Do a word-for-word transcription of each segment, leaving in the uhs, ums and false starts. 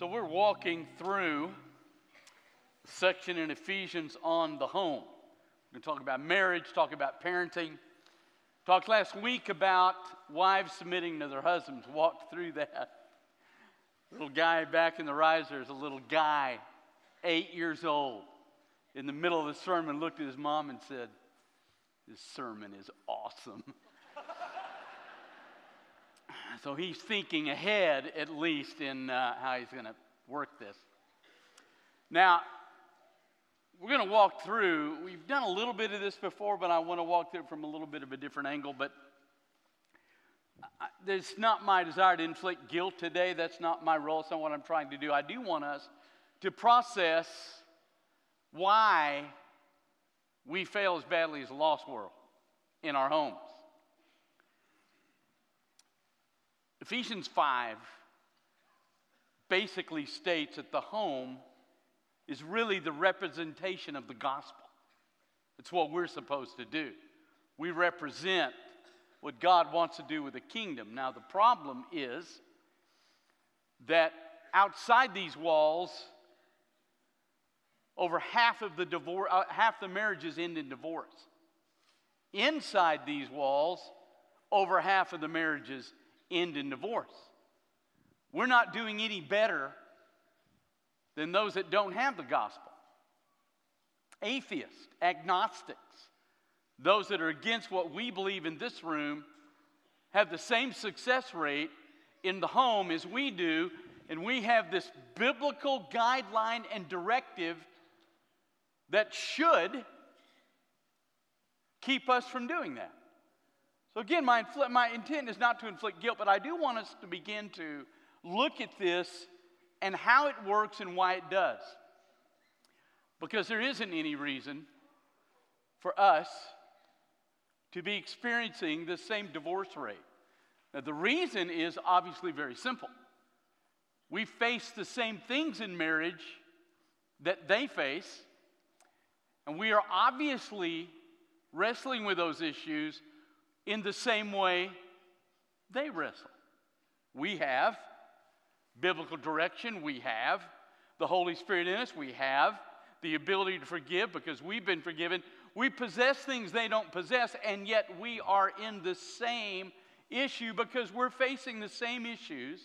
So we're walking through a section in Ephesians on the home. We're going to talk about marriage, talk about parenting. Talked last week about wives submitting to their husbands. Walked through that. Little guy back in the riser is a little guy, eight years old. In the middle of the sermon, looked at his mom and said, "This sermon is awesome." So he's thinking ahead, at least, in uh, how he's going to work this. Now, we're going to walk through, we've done a little bit of this before, but I want to walk through it from a little bit of a different angle. But I, it's not my desire to inflict guilt today. That's not my role. It's not what I'm trying to do. I do want us to process why we fail as badly as a lost world in our homes. Ephesians five basically states that the home is really the representation of the gospel. It's what we're supposed to do. We represent what God wants to do with the kingdom. Now, the problem is that outside these walls, over half of the divorce, half the marriages end in divorce. Inside these walls, over half of the marriages end in divorce. We're not doing any better than those that don't have the gospel. Atheists, agnostics, those that are against what we believe in this room have the same success rate in the home as we do, and we have this biblical guideline and directive that should keep us from doing that. So again, my, infl- my intent is not to inflict guilt, but I do want us to begin to look at this and how it works and why it does. Because there isn't any reason for us to be experiencing the same divorce rate. Now, the reason is obviously very simple. We face the same things in marriage that they face, and we are obviously wrestling with those issues in the same way they wrestle. We have biblical direction. We have the Holy Spirit in us. We have the ability to forgive because we've been forgiven. We possess things they don't possess, and yet we are in the same issue because we're facing the same issues,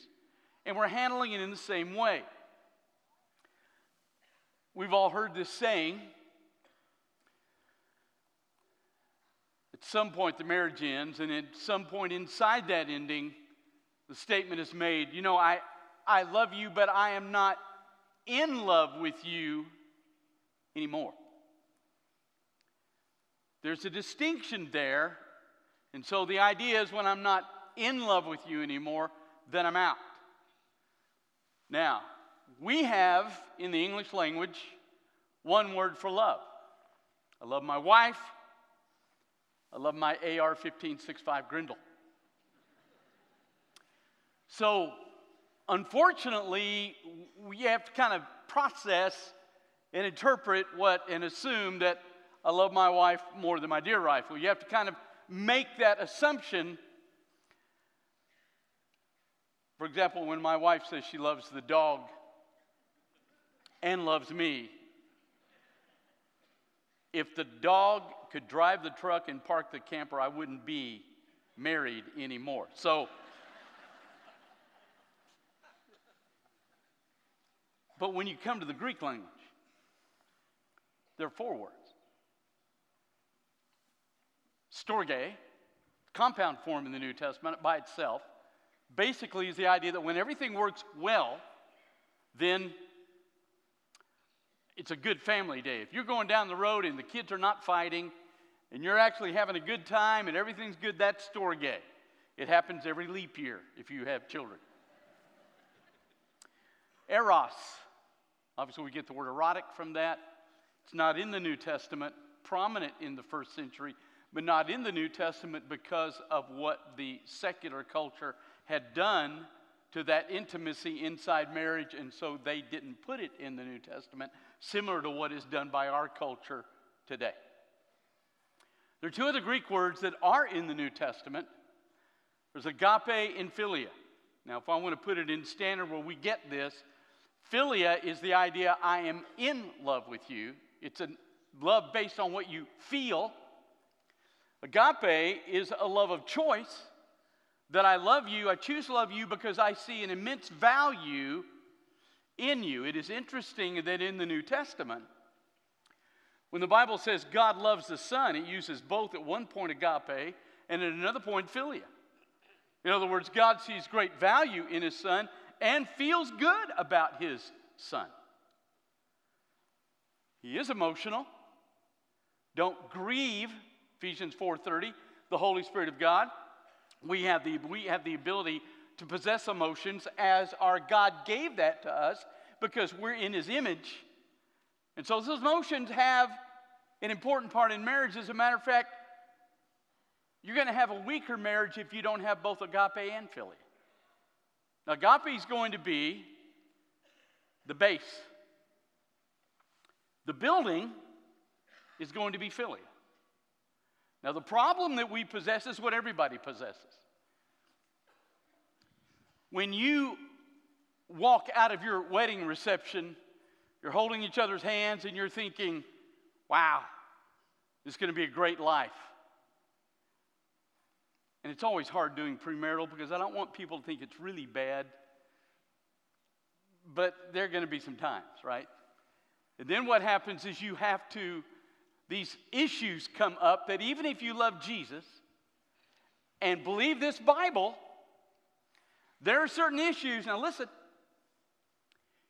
and we're handling it in the same way. We've all heard this saying, at some point the marriage ends, and at some point inside that ending, the statement is made, you know, I, I love you, but I am not in love with you anymore. There's a distinction there, and so the idea is when I'm not in love with you anymore, then I'm out. Now, we have, in the English language, one word for love. I love my wife. I love my A R fifteen sixty-five Grindle. So, unfortunately, we have to kind of process and interpret what and assume that I love my wife more than my dear rifle. You have to kind of make that assumption. For example, when my wife says she loves the dog and loves me, if the dog could drive the truck and park the camper, I wouldn't be married anymore. So, but when you come to the Greek language, there are four words. Storge, compound form in the New Testament by itself, basically is the idea that when everything works well, then it's a good family day. If you're going down the road and the kids are not fighting and you're actually having a good time and everything's good, that's storge. It happens every leap year if you have children. Eros. Obviously, we get the word erotic from that. It's not in the New Testament, prominent in the first century, but not in the New Testament because of what the secular culture had done to that intimacy inside marriage, and so they didn't put it in the New Testament, similar to what is done by our culture today. There are two other Greek words that are in the New Testament. There's agape and philia. Now, if I want to put it in standard where we get this, Philia is the idea I am in love with you. It's a love based on what you feel. Agape is a love of choice, that I love you, I choose to love you because I see an immense value in you. It is interesting that in the New Testament, when the Bible says God loves the Son, it uses both at one point agape and at another point philia. In other words, God sees great value in His Son and feels good about His Son. He is emotional. Don't grieve, Ephesians four thirty, the Holy Spirit of God. We have the, we have the ability to possess emotions as our God gave that to us because we're in His image. And so those emotions have an important part in marriage. As a matter of fact, you're going to have a weaker marriage if you don't have both agape and philia. Now, agape is going to be the base. The building is going to be philia. Now, the problem that we possess is what everybody possesses. When you walk out of your wedding reception, you're holding each other's hands and you're thinking, wow, this is going to be a great life. And it's always hard doing premarital because I don't want people to think it's really bad. But there are going to be some times, right? And then what happens is you have to, these issues come up that even if you love Jesus and believe this Bible, there are certain issues, now listen,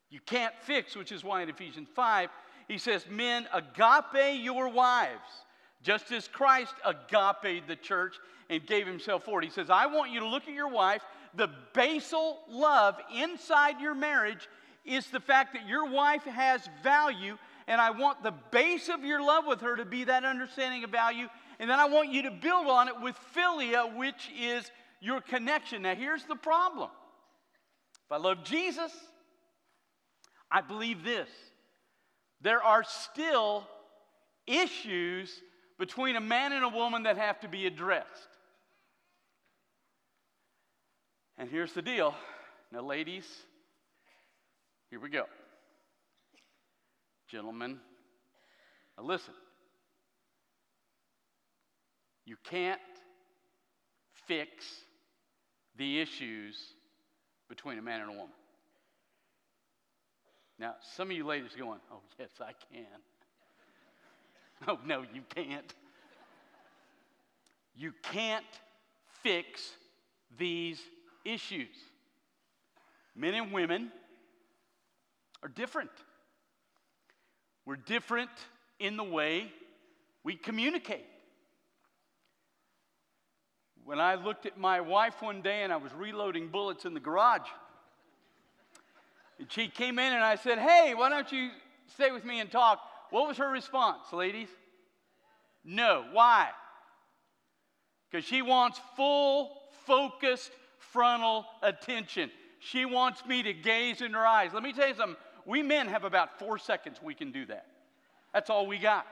you can't fix, which is why in Ephesians five, he says, men, agape your wives, just as Christ agape the church and gave himself for it. He says, I want you to look at your wife. The basal love inside your marriage is the fact that your wife has value, and I want the base of your love with her to be that understanding of value, and then I want you to build on it with philia, which is your connection. Now, here's the problem. If I love Jesus, I believe this. There are still issues between a man and a woman that have to be addressed. And here's the deal. Now, ladies, here we go. Gentlemen, now listen. You can't fix the issues between a man and a woman. Now, some of you ladies are going, oh, yes, I can. Oh, no, you can't. You can't fix these issues. Men and women are different. We're different in the way we communicate. When I looked at my wife one day and I was reloading bullets in the garage, and she came in and I said, hey, why don't you stay with me and talk? What was her response, ladies? No. Why? Because she wants full, focused, frontal attention. She wants me to gaze in her eyes. Let me tell you something. We men have about four seconds we can do that. That's all we got.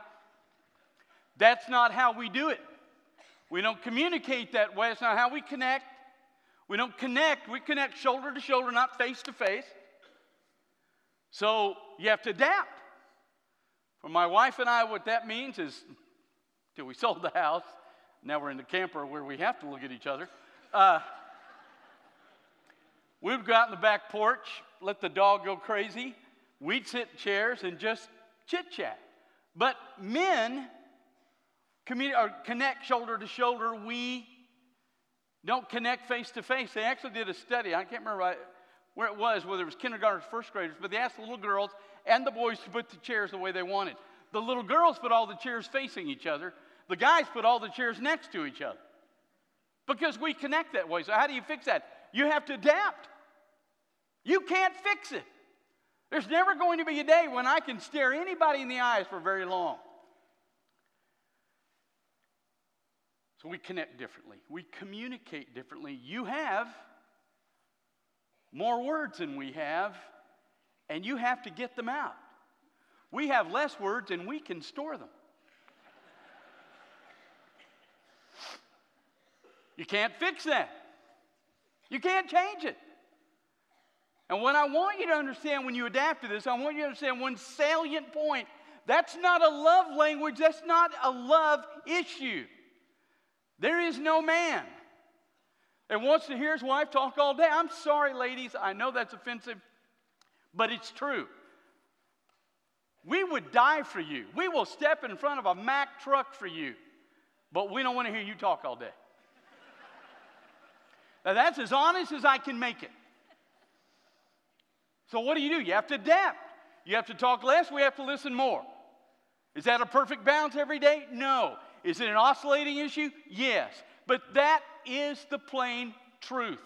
That's not how we do it. We don't communicate that way. It's not how we connect. We don't connect. We connect shoulder to shoulder, not face to face. So you have to adapt. For my wife and I, what that means is, till we sold the house, now we're in the camper where we have to look at each other. Uh, we would go out in the back porch, let the dog go crazy. We'd sit in chairs and just chit-chat. But men communi- or connect shoulder to shoulder. We don't connect face to face. They actually did a study. I can't remember right, where it was, whether it was kindergartners or first graders, but they asked the little girls and the boys to put the chairs the way they wanted. The little girls put all the chairs facing each other. The guys put all the chairs next to each other. Because we connect that way. So how do you fix that? You have to adapt. You can't fix it. There's never going to be a day when I can stare anybody in the eyes for very long. So we connect differently. We communicate differently. You have more words than we have, and you have to get them out. We have less words, and we can store them. You can't fix that. You can't change it. And what I want you to understand when you adapt to this, I want you to understand one salient point. That's not a love language. That's not a love issue. There is no man that wants to hear his wife talk all day. I'm sorry, ladies. I know that's offensive, but it's true. We would die for you. We will step in front of a Mack truck for you, but we don't want to hear you talk all day. Now, that's as honest as I can make it. So what do you do? You have to adapt. You have to talk less. We have to listen more. Is that a perfect balance every day? No. Is it an oscillating issue? Yes. But that is the plain truth.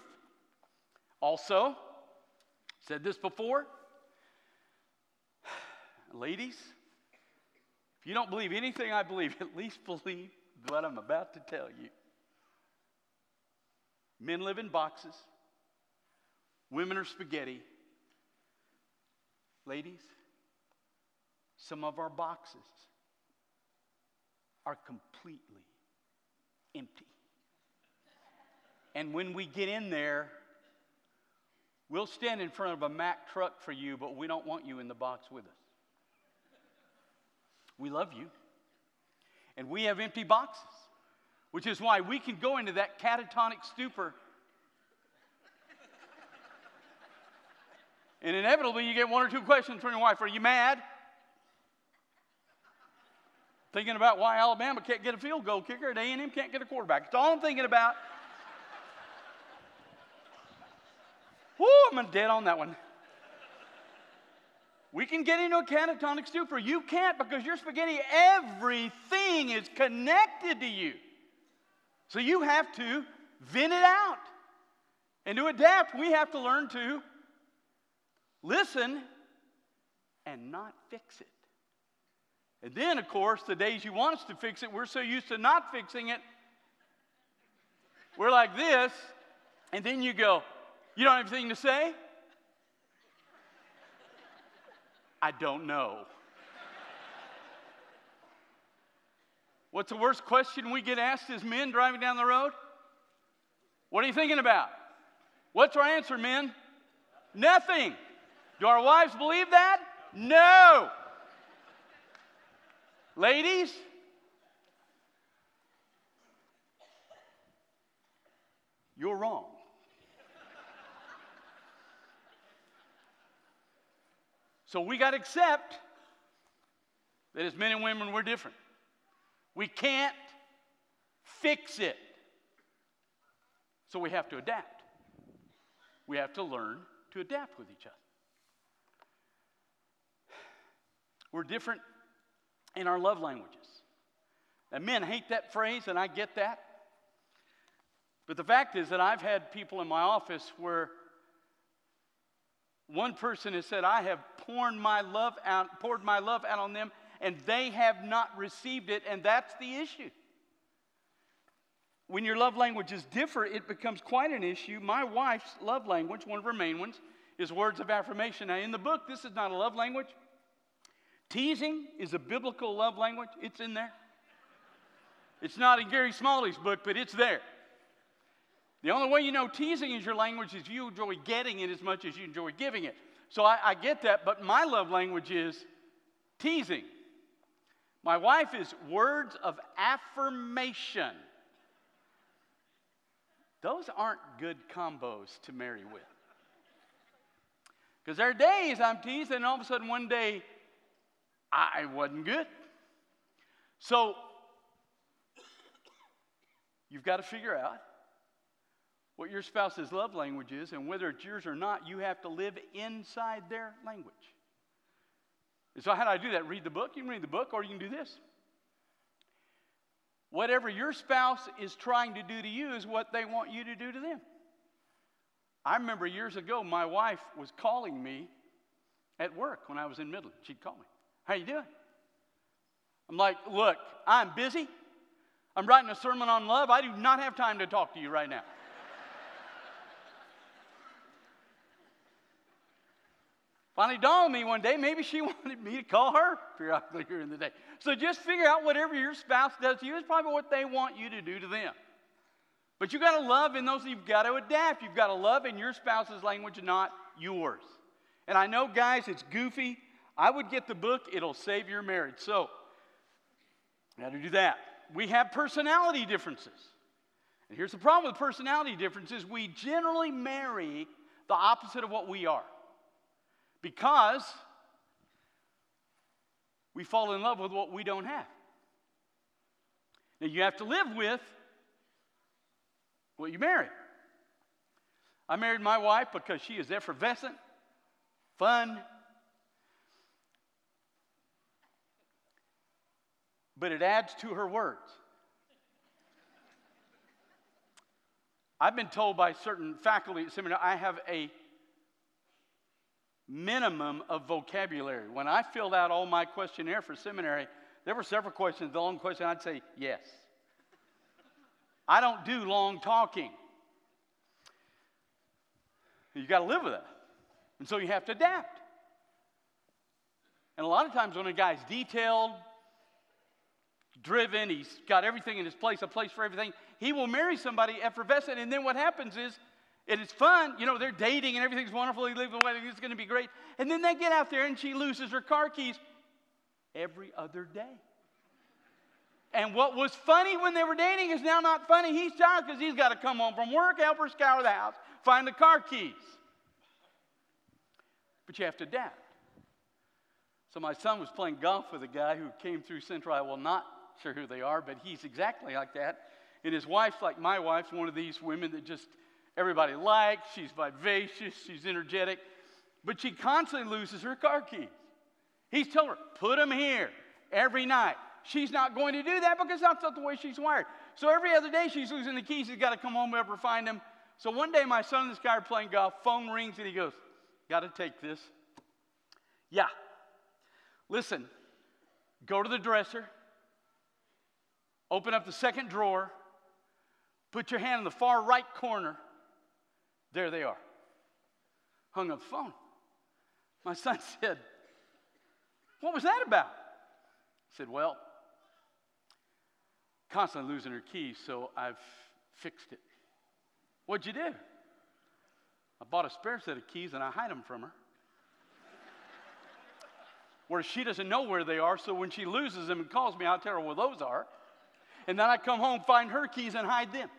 Also, said this before, ladies, if you don't believe anything I believe, at least believe what I'm about to tell you. Men live in boxes. Women are spaghetti. Ladies, some of our boxes are completely empty. And when we get in there, we'll stand in front of a Mack truck for you, but we don't want you in the box with us. We love you. And we have empty boxes, which is why we can go into that catatonic stupor. And inevitably, you get one or two questions from your wife. Are you mad? Thinking about why Alabama can't get a field goal kicker and A and M can't get a quarterback. It's all I'm thinking about. Woo, I'm dead on that one. We can get into a catatonic stupor. You can't because you're spaghetti. Everything is connected to you. So you have to vent it out. And to adapt, we have to learn to listen and not fix it. And then, of course, the days you want us to fix it, we're so used to not fixing it. We're like this, and then you go, you don't have anything to say? I don't know. What's the worst question we get asked as men driving down the road? What are you thinking about? What's our answer, men? Nothing. Do our wives believe that? No. Ladies, you're wrong. So we got to accept that as men and women, we're different. We can't fix it. So we have to adapt. We have to learn to adapt with each other. We're different in our love languages. Now, men hate that phrase, and I get that. But the fact is that I've had people in my office where one person has said, I have poured my love out, poured my love out on them, and they have not received it, and that's the issue. When your love languages differ, it becomes quite an issue. My wife's love language, one of her main ones, is words of affirmation. Now, in the book, this is not a love language. Teasing is a biblical love language. It's in there. It's not in Gary Smalley's book, but it's there. The only way you know teasing is your language is you enjoy getting it as much as you enjoy giving it. So I, I get that, but my love language is teasing. My wife is words of affirmation. Those aren't good combos to marry with. Because there are days I'm teased, and all of a sudden one day I wasn't good. So you've got to figure out what your spouse's love language is, and whether it's yours or not, you have to live inside their language. And so how do I do that? Read the book. You can read the book, or you can do this. Whatever your spouse is trying to do to you is what they want you to do to them. I remember years ago, my wife was calling me at work when I was in Midland. She'd call me. How you doing? I'm like, look, I'm busy. I'm writing a sermon on love. I do not have time to talk to you right now. Finally dawned on me one day, maybe she wanted me to call her periodically during the day. So just figure out whatever your spouse does to you is probably what they want you to do to them. But you've got to love in those, you've got to adapt. You've got to love in your spouse's language, not yours. And I know, guys, it's goofy. I would get the book. It'll save your marriage. So, how to do that? We have personality differences. And here's the problem with personality differences. We generally marry the opposite of what we are because we fall in love with what we don't have. Now, you have to live with what you marry. I married my wife because she is effervescent, fun, but it adds to her words. I've been told by certain faculty at seminary, I have a minimum of vocabulary. When I filled out all my questionnaire for seminary, there were several questions. The long question, I'd say yes. I don't do long talking. You got to live with it. And so you have to adapt. And a lot of times when a guy's detailed, driven, he's got everything in his place, a place for everything, he will marry somebody effervescent, and then what happens is, and it's fun, you know, they're dating and everything's wonderful, they live in the wedding, it's going to be great, and then they get out there and she loses her car keys every other day. And what was funny when they were dating is now not funny. He's tired because he's got to come home from work, help her scour the house, find the car keys. But you have to adapt. So my son was playing golf with a guy who came through Central. I will not sure who they are, but he's exactly like that. And his wife's like my wife's one of these women that just everybody likes. She's vivacious. She's energetic. But she constantly loses her car keys. He's telling her, put them here every night. She's not going to do that because that's not the way she's wired. So every other day she's losing the keys. She's got to come home and ever find them. So one day my son and this guy are playing golf. Phone rings and he goes, got to take this. Yeah. Listen, go to the dresser. Open up the second drawer. Put your hand in the far right corner. There they are. Hung up the phone. My son said, what was that about? I said, well, constantly losing her keys, so I've fixed it. What'd you do? I bought a spare set of keys and I hide them from her. Where she doesn't know where they are, so when she loses them and calls me, I'll tell her where those are. And then I come home, find her keys, and hide them.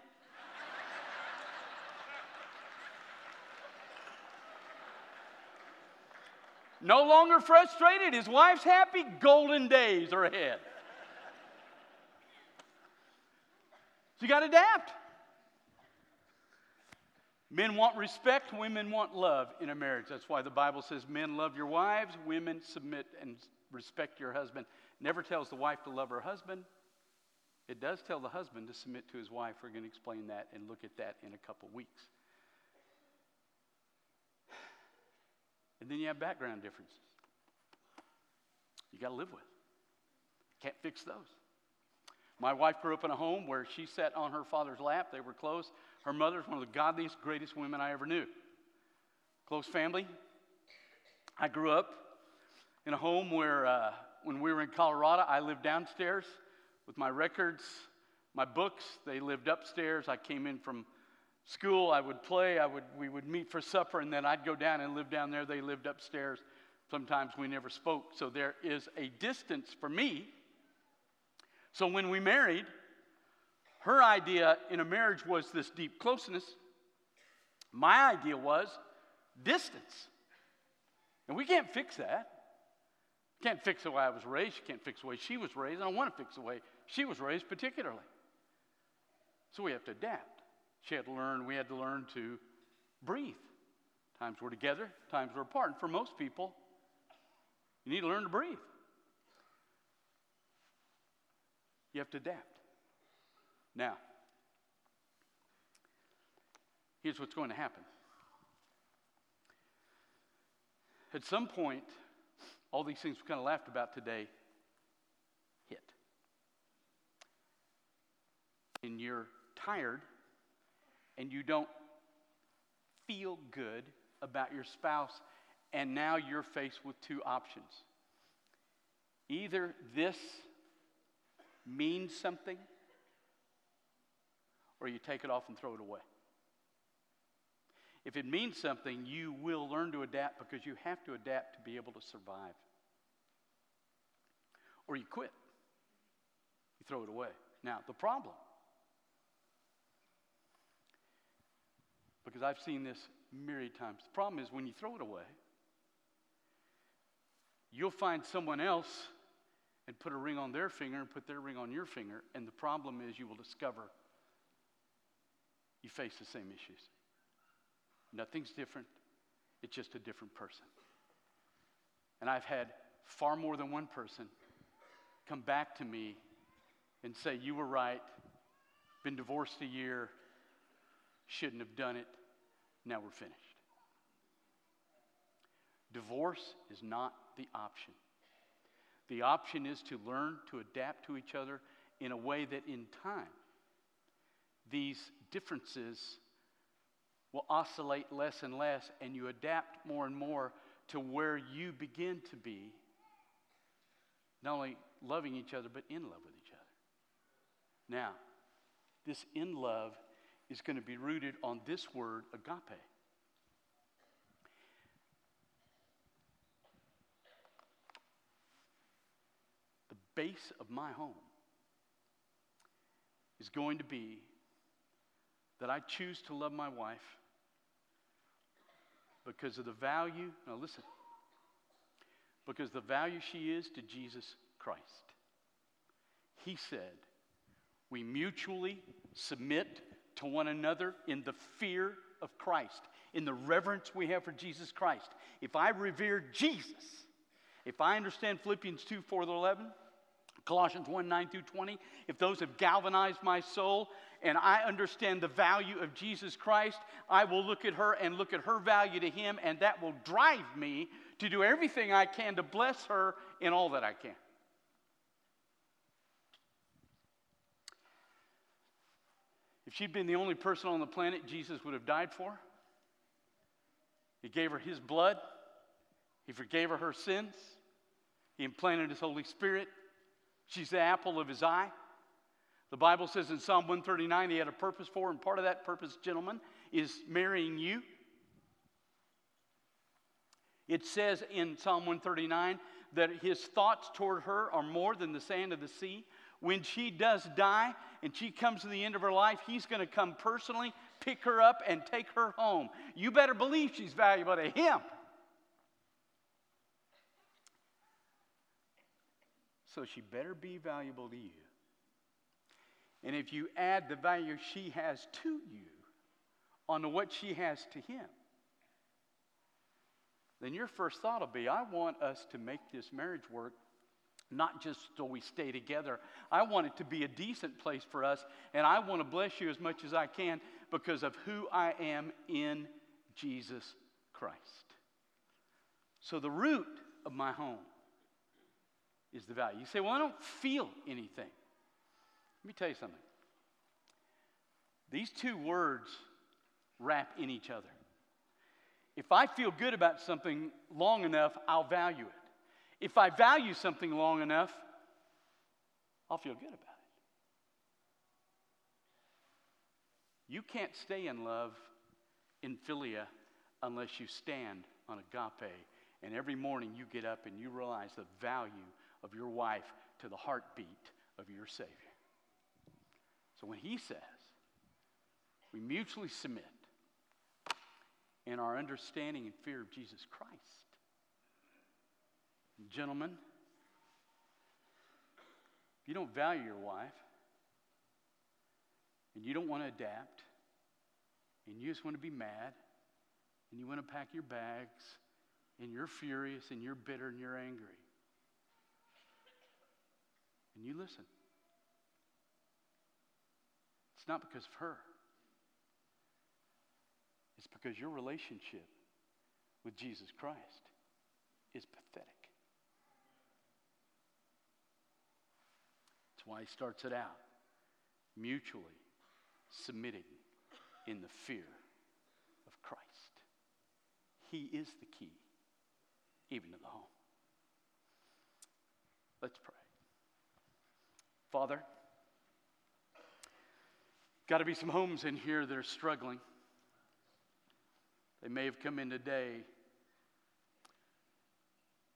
No longer frustrated. His wife's happy. Golden days are ahead. So you got to adapt. Men want respect. Women want love in a marriage. That's why the Bible says, men, love your wives. Women, submit and respect your husband. Never tells the wife to love her husband. It does tell the husband to submit to his wife. We're going to explain that and look at that in a couple weeks. And then you have background differences. You got to live with. Can't fix those. My wife grew up in a home where she sat on her father's lap. They were close. Her mother is one of the godliest, greatest women I ever knew. Close family. I grew up in a home where uh, when we were in Colorado, I lived downstairs with my records, my books. They lived upstairs. I came in from school. I would play. I would. We would meet for supper, and then I'd go down and live down there. They lived upstairs. Sometimes we never spoke, so there is a distance for me. So when we married, her idea in a marriage was this deep closeness. My idea was distance, and we can't fix that. Can't fix the way I was raised. She can't fix the way she was raised. I don't want to fix the way she was raised particularly. So we have to adapt. She had to learn, we had to learn to breathe. Times we're together, times we're apart. And for most people, you need to learn to breathe. You have to adapt. Now, here's what's going to happen. At some point, all these things we kind of laughed about today hit. And you're tired and you don't feel good about your spouse, and now you're faced with two options. Either this means something, or you take it off and throw it away. If it means something, you will learn to adapt, because you have to adapt to be able to survive. Or you quit. You throw it away. Now, the problem, because I've seen this myriad times, the problem is when you throw it away, you'll find someone else and put a ring on their finger and put their ring on your finger, and the problem is you will discover you face the same issues. Nothing's different. It's just a different person. And I've had far more than one person come back to me and say, you were right, been divorced a year, shouldn't have done it, now we're finished. Divorce is not the option. The option is to learn to adapt to each other in a way that in time, these differences will oscillate less and less, and you adapt more and more to where you begin to be not only loving each other, but in love with each other. Now, this in love is going to be rooted on this word, agape. The base of my home is going to be that I choose to love my wife because of the value, now listen, because the value she is to Jesus Christ. He said, we mutually submit to one another in the fear of Christ, in the reverence we have for Jesus Christ. If I revere Jesus, if I understand Philippians two, four through eleven, Colossians one, nine through twenty, if those have galvanized my soul and I understand the value of Jesus Christ, I will look at her and look at her value to him, and that will drive me to do everything I can to bless her in all that I can. If she'd been the only person on the planet Jesus would have died for, he gave her his blood, he forgave her her sins, he implanted his Holy Spirit, she's the apple of his eye. The Bible says in Psalm one thirty-nine he had a purpose for, and part of that purpose, gentlemen, is marrying you. It says in Psalm one thirty-nine that his thoughts toward her are more than the sand of the sea. When she does die and she comes to the end of her life, he's going to come personally, pick her up, and take her home. You better believe she's valuable to him. So she better be valuable to you. And if you add the value she has to you onto what she has to him, then your first thought will be, I want us to make this marriage work. Not just so we stay together. I want it to be a decent place for us, and I want to bless you as much as I can because of who I am in Jesus Christ. So the root of my home is the value. You say, well, I don't feel anything. Let me tell you something. These two words wrap in each other. If I feel good about something long enough, I'll value it. If I value something long enough, I'll feel good about it. You can't stay in love in Philia unless you stand on agape. And every morning you get up and you realize the value of your wife to the heartbeat of your Savior. So when he says, we mutually submit in our understanding and fear of Jesus Christ, gentlemen, if you don't value your wife and you don't want to adapt and you just want to be mad and you want to pack your bags and you're furious and you're bitter and you're angry and you listen, it's not because of her. It's because your relationship with Jesus Christ is pathetic. Why he starts it out, mutually submitting in the fear of Christ. He is the key, even to the home. Let's pray. Father, got to be some homes in here that are struggling. They may have come in today.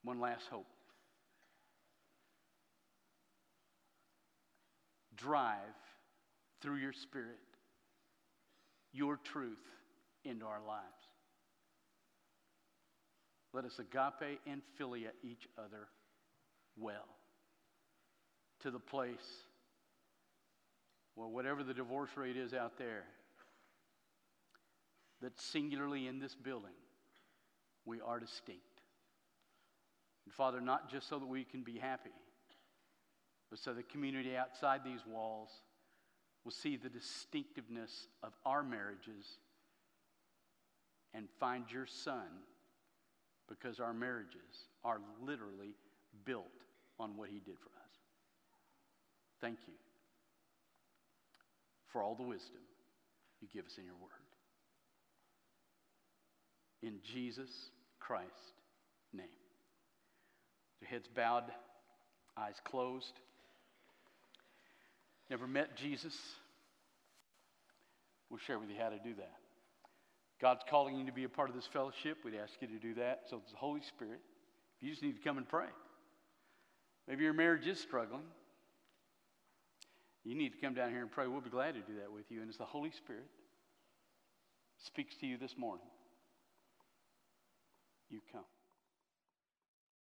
One last hope. Drive through your Spirit your truth into our lives. Let us agape and philia each other well, to the place, well, whatever the divorce rate is out there, that singularly in this building we are distinct. And Father, not just so that we can be happy, but so the community outside these walls will see the distinctiveness of our marriages and find your Son, because our marriages are literally built on what he did for us. Thank you for all the wisdom you give us in your word. In Jesus Christ's name. Your heads bowed, eyes closed. Never met Jesus? We'll share with you how to do that. God's calling you to be a part of this fellowship. We'd ask you to do that. So the Holy Spirit, you just need to come and pray. Maybe your marriage is struggling. You need to come down here and pray. We'll be glad to do that with you. And as the Holy Spirit speaks to you this morning, you come.